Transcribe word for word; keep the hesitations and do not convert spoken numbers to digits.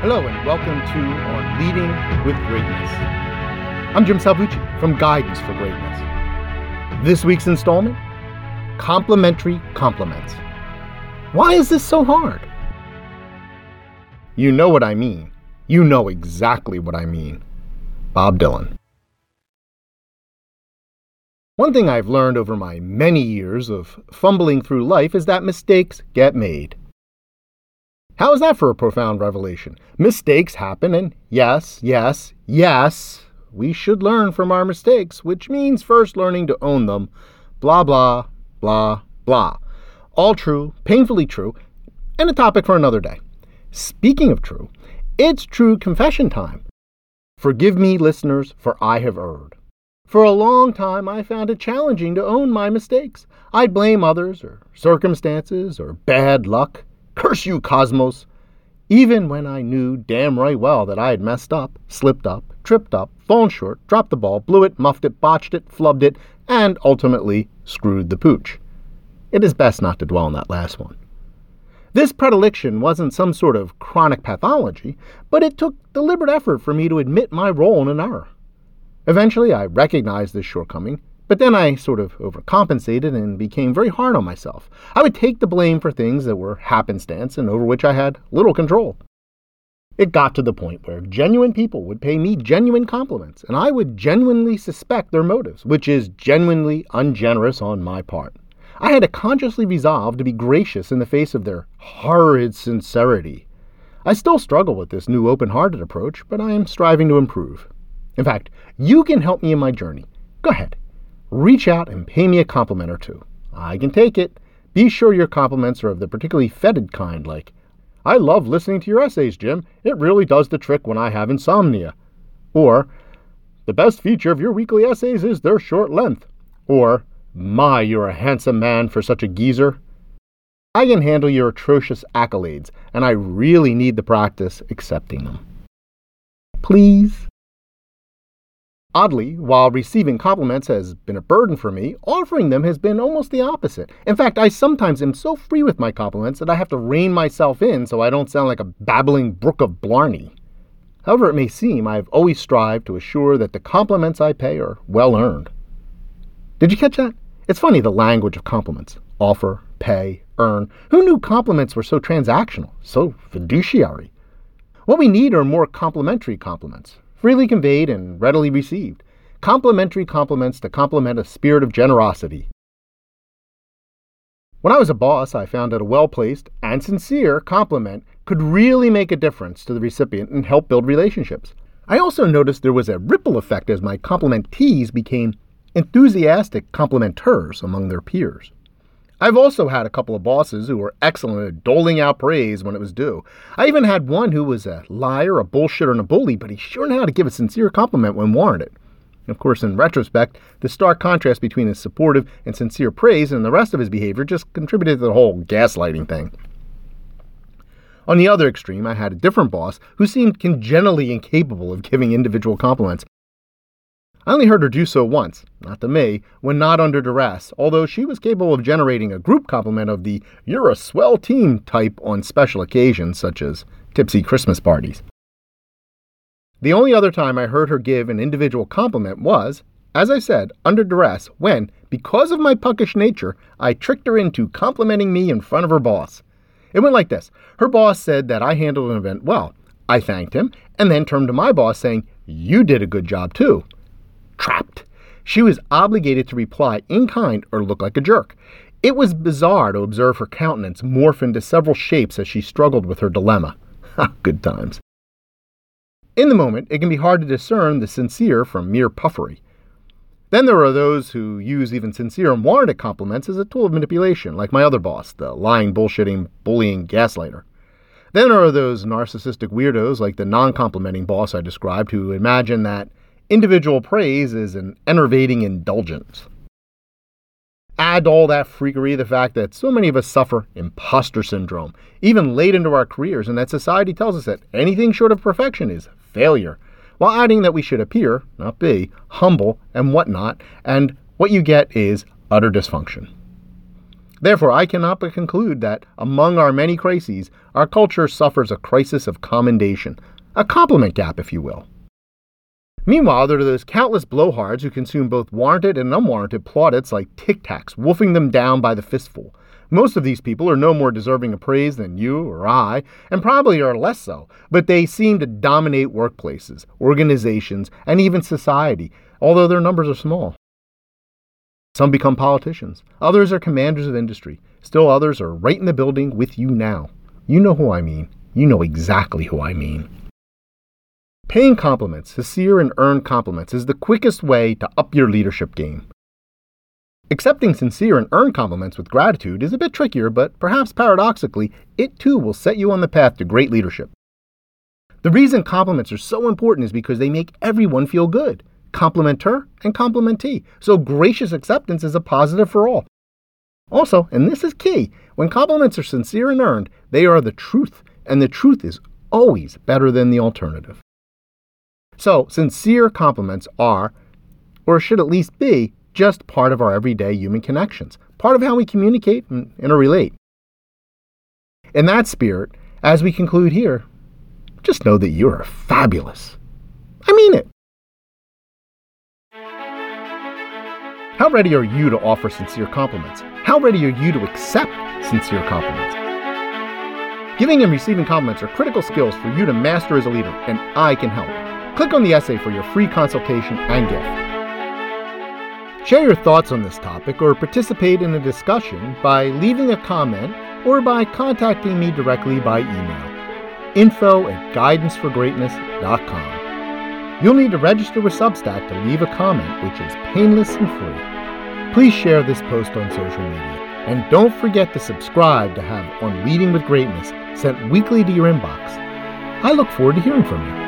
Hello and welcome to On Leading with Greatness. I'm Jim Salvucci from Guidance for Greatness. This week's installment, Complimentary Compliments. Why is this so hard? You know what I mean. You know exactly what I mean. Bob Dylan. One thing I've learned over my many years of fumbling through life is that mistakes get made. How is that for a profound revelation? Mistakes happen, and yes, yes, yes, we should learn from our mistakes, which means first learning to own them, blah, blah, blah, blah. All true, painfully true, and a topic for another day. Speaking of true, it's true confession time. Forgive me, listeners, for I have erred. For a long time, I found it challenging to own my mistakes. I'd blame others, or circumstances, or bad luck. Curse you, cosmos! Even when I knew damn right well that I had messed up, slipped up, tripped up, fallen short, dropped the ball, blew it, muffed it, botched it, flubbed it, and ultimately screwed the pooch. It is best not to dwell on that last one. This predilection wasn't some sort of chronic pathology, but it took deliberate effort for me to admit my role in an error. Eventually, I recognized this shortcoming, but then I sort of overcompensated and became very hard on myself. I would take the blame for things that were happenstance and over which I had little control. It got to the point where genuine people would pay me genuine compliments, and I would genuinely suspect their motives, which is genuinely ungenerous on my part. I had to consciously resolve to be gracious in the face of their horrid sincerity. I still struggle with this new open-hearted approach, but I am striving to improve. In fact, you can help me in my journey. Go ahead. Reach out and pay me a compliment or two. I can take it. Be sure your compliments are of the particularly feted kind, like, "I love listening to your essays, Jim. It really does the trick when I have insomnia." Or, "The best feature of your weekly essays is their short length." Or, "My, you're a handsome man for such a geezer." I can handle your atrocious accolades, and I really need the practice accepting them. Please. Oddly, while receiving compliments has been a burden for me, offering them has been almost the opposite. In fact, I sometimes am so free with my compliments that I have to rein myself in so I don't sound like a babbling brook of blarney. However it may seem, I have always strived to assure that the compliments I pay are well-earned. Did you catch that? It's funny, the language of compliments. Offer, pay, earn. Who knew compliments were so transactional, so fiduciary? What we need are more complimentary compliments. Freely conveyed and readily received. Complimentary compliments to complement a spirit of generosity. When I was a boss, I found that a well-placed and sincere compliment could really make a difference to the recipient and help build relationships. I also noticed there was a ripple effect as my complimentees became enthusiastic complimenteurs among their peers. I've also had a couple of bosses who were excellent at doling out praise when it was due. I even had one who was a liar, a bullshitter, and a bully, but he sure knew how to give a sincere compliment when warranted. And of course, in retrospect, the stark contrast between his supportive and sincere praise and the rest of his behavior just contributed to the whole gaslighting thing. On the other extreme, I had a different boss who seemed congenitally incapable of giving individual compliments. I only heard her do so once, not to me, when not under duress, although she was capable of generating a group compliment of the "you're a swell team" type on special occasions, such as tipsy Christmas parties. The only other time I heard her give an individual compliment was, as I said, under duress, when, because of my puckish nature, I tricked her into complimenting me in front of her boss. It went like this. Her boss said that I handled an event well. I thanked him, and then turned to my boss saying, "You did a good job too." Trapped. She was obligated to reply in kind or look like a jerk. It was bizarre to observe her countenance morph into several shapes as she struggled with her dilemma. Ha, good times. In the moment, it can be hard to discern the sincere from mere puffery. Then there are those who use even sincere and warranted compliments as a tool of manipulation, like my other boss, the lying, bullshitting, bullying gaslighter. Then there are those narcissistic weirdos like the non-complimenting boss I described who imagine that individual praise is an enervating indulgence. Add all that freakery, the fact that so many of us suffer imposter syndrome, even late into our careers, and that society tells us that anything short of perfection is failure, while adding that we should appear, not be, humble and whatnot, and what you get is utter dysfunction. Therefore, I cannot but conclude that, among our many crises, our culture suffers a crisis of commendation, a compliment gap, if you will. Meanwhile, there are those countless blowhards who consume both warranted and unwarranted plaudits like Tic Tacs, wolfing them down by the fistful. Most of these people are no more deserving of praise than you or I, and probably are less so, but they seem to dominate workplaces, organizations, and even society, although their numbers are small. Some become politicians. Others are commanders of industry. Still others are right in the building with you now. You know who I mean. You know exactly who I mean. Paying compliments, sincere and earned compliments, is the quickest way to up your leadership game. Accepting sincere and earned compliments with gratitude is a bit trickier, but perhaps paradoxically, it too will set you on the path to great leadership. The reason compliments are so important is because they make everyone feel good. Complimenter and complimentee. So gracious acceptance is a positive for all. Also, and this is key, when compliments are sincere and earned, they are the truth, and the truth is always better than the alternative. So, sincere compliments are, or should at least be, just part of our everyday human connections, part of how we communicate and interrelate. In that spirit, as we conclude here, just know that you are fabulous. I mean it. How ready are you to offer sincere compliments? How ready are you to accept sincere compliments? Giving and receiving compliments are critical skills for you to master as a leader, and I can help. Click on the essay for your free consultation and gift. Share your thoughts on this topic or participate in a discussion by leaving a comment or by contacting me directly by email, info at guidance for greatness dot com. You'll need to register with Substack to leave a comment, which is painless and free. Please share this post on social media, and don't forget to subscribe to have On Leading with Greatness sent weekly to your inbox. I look forward to hearing from you.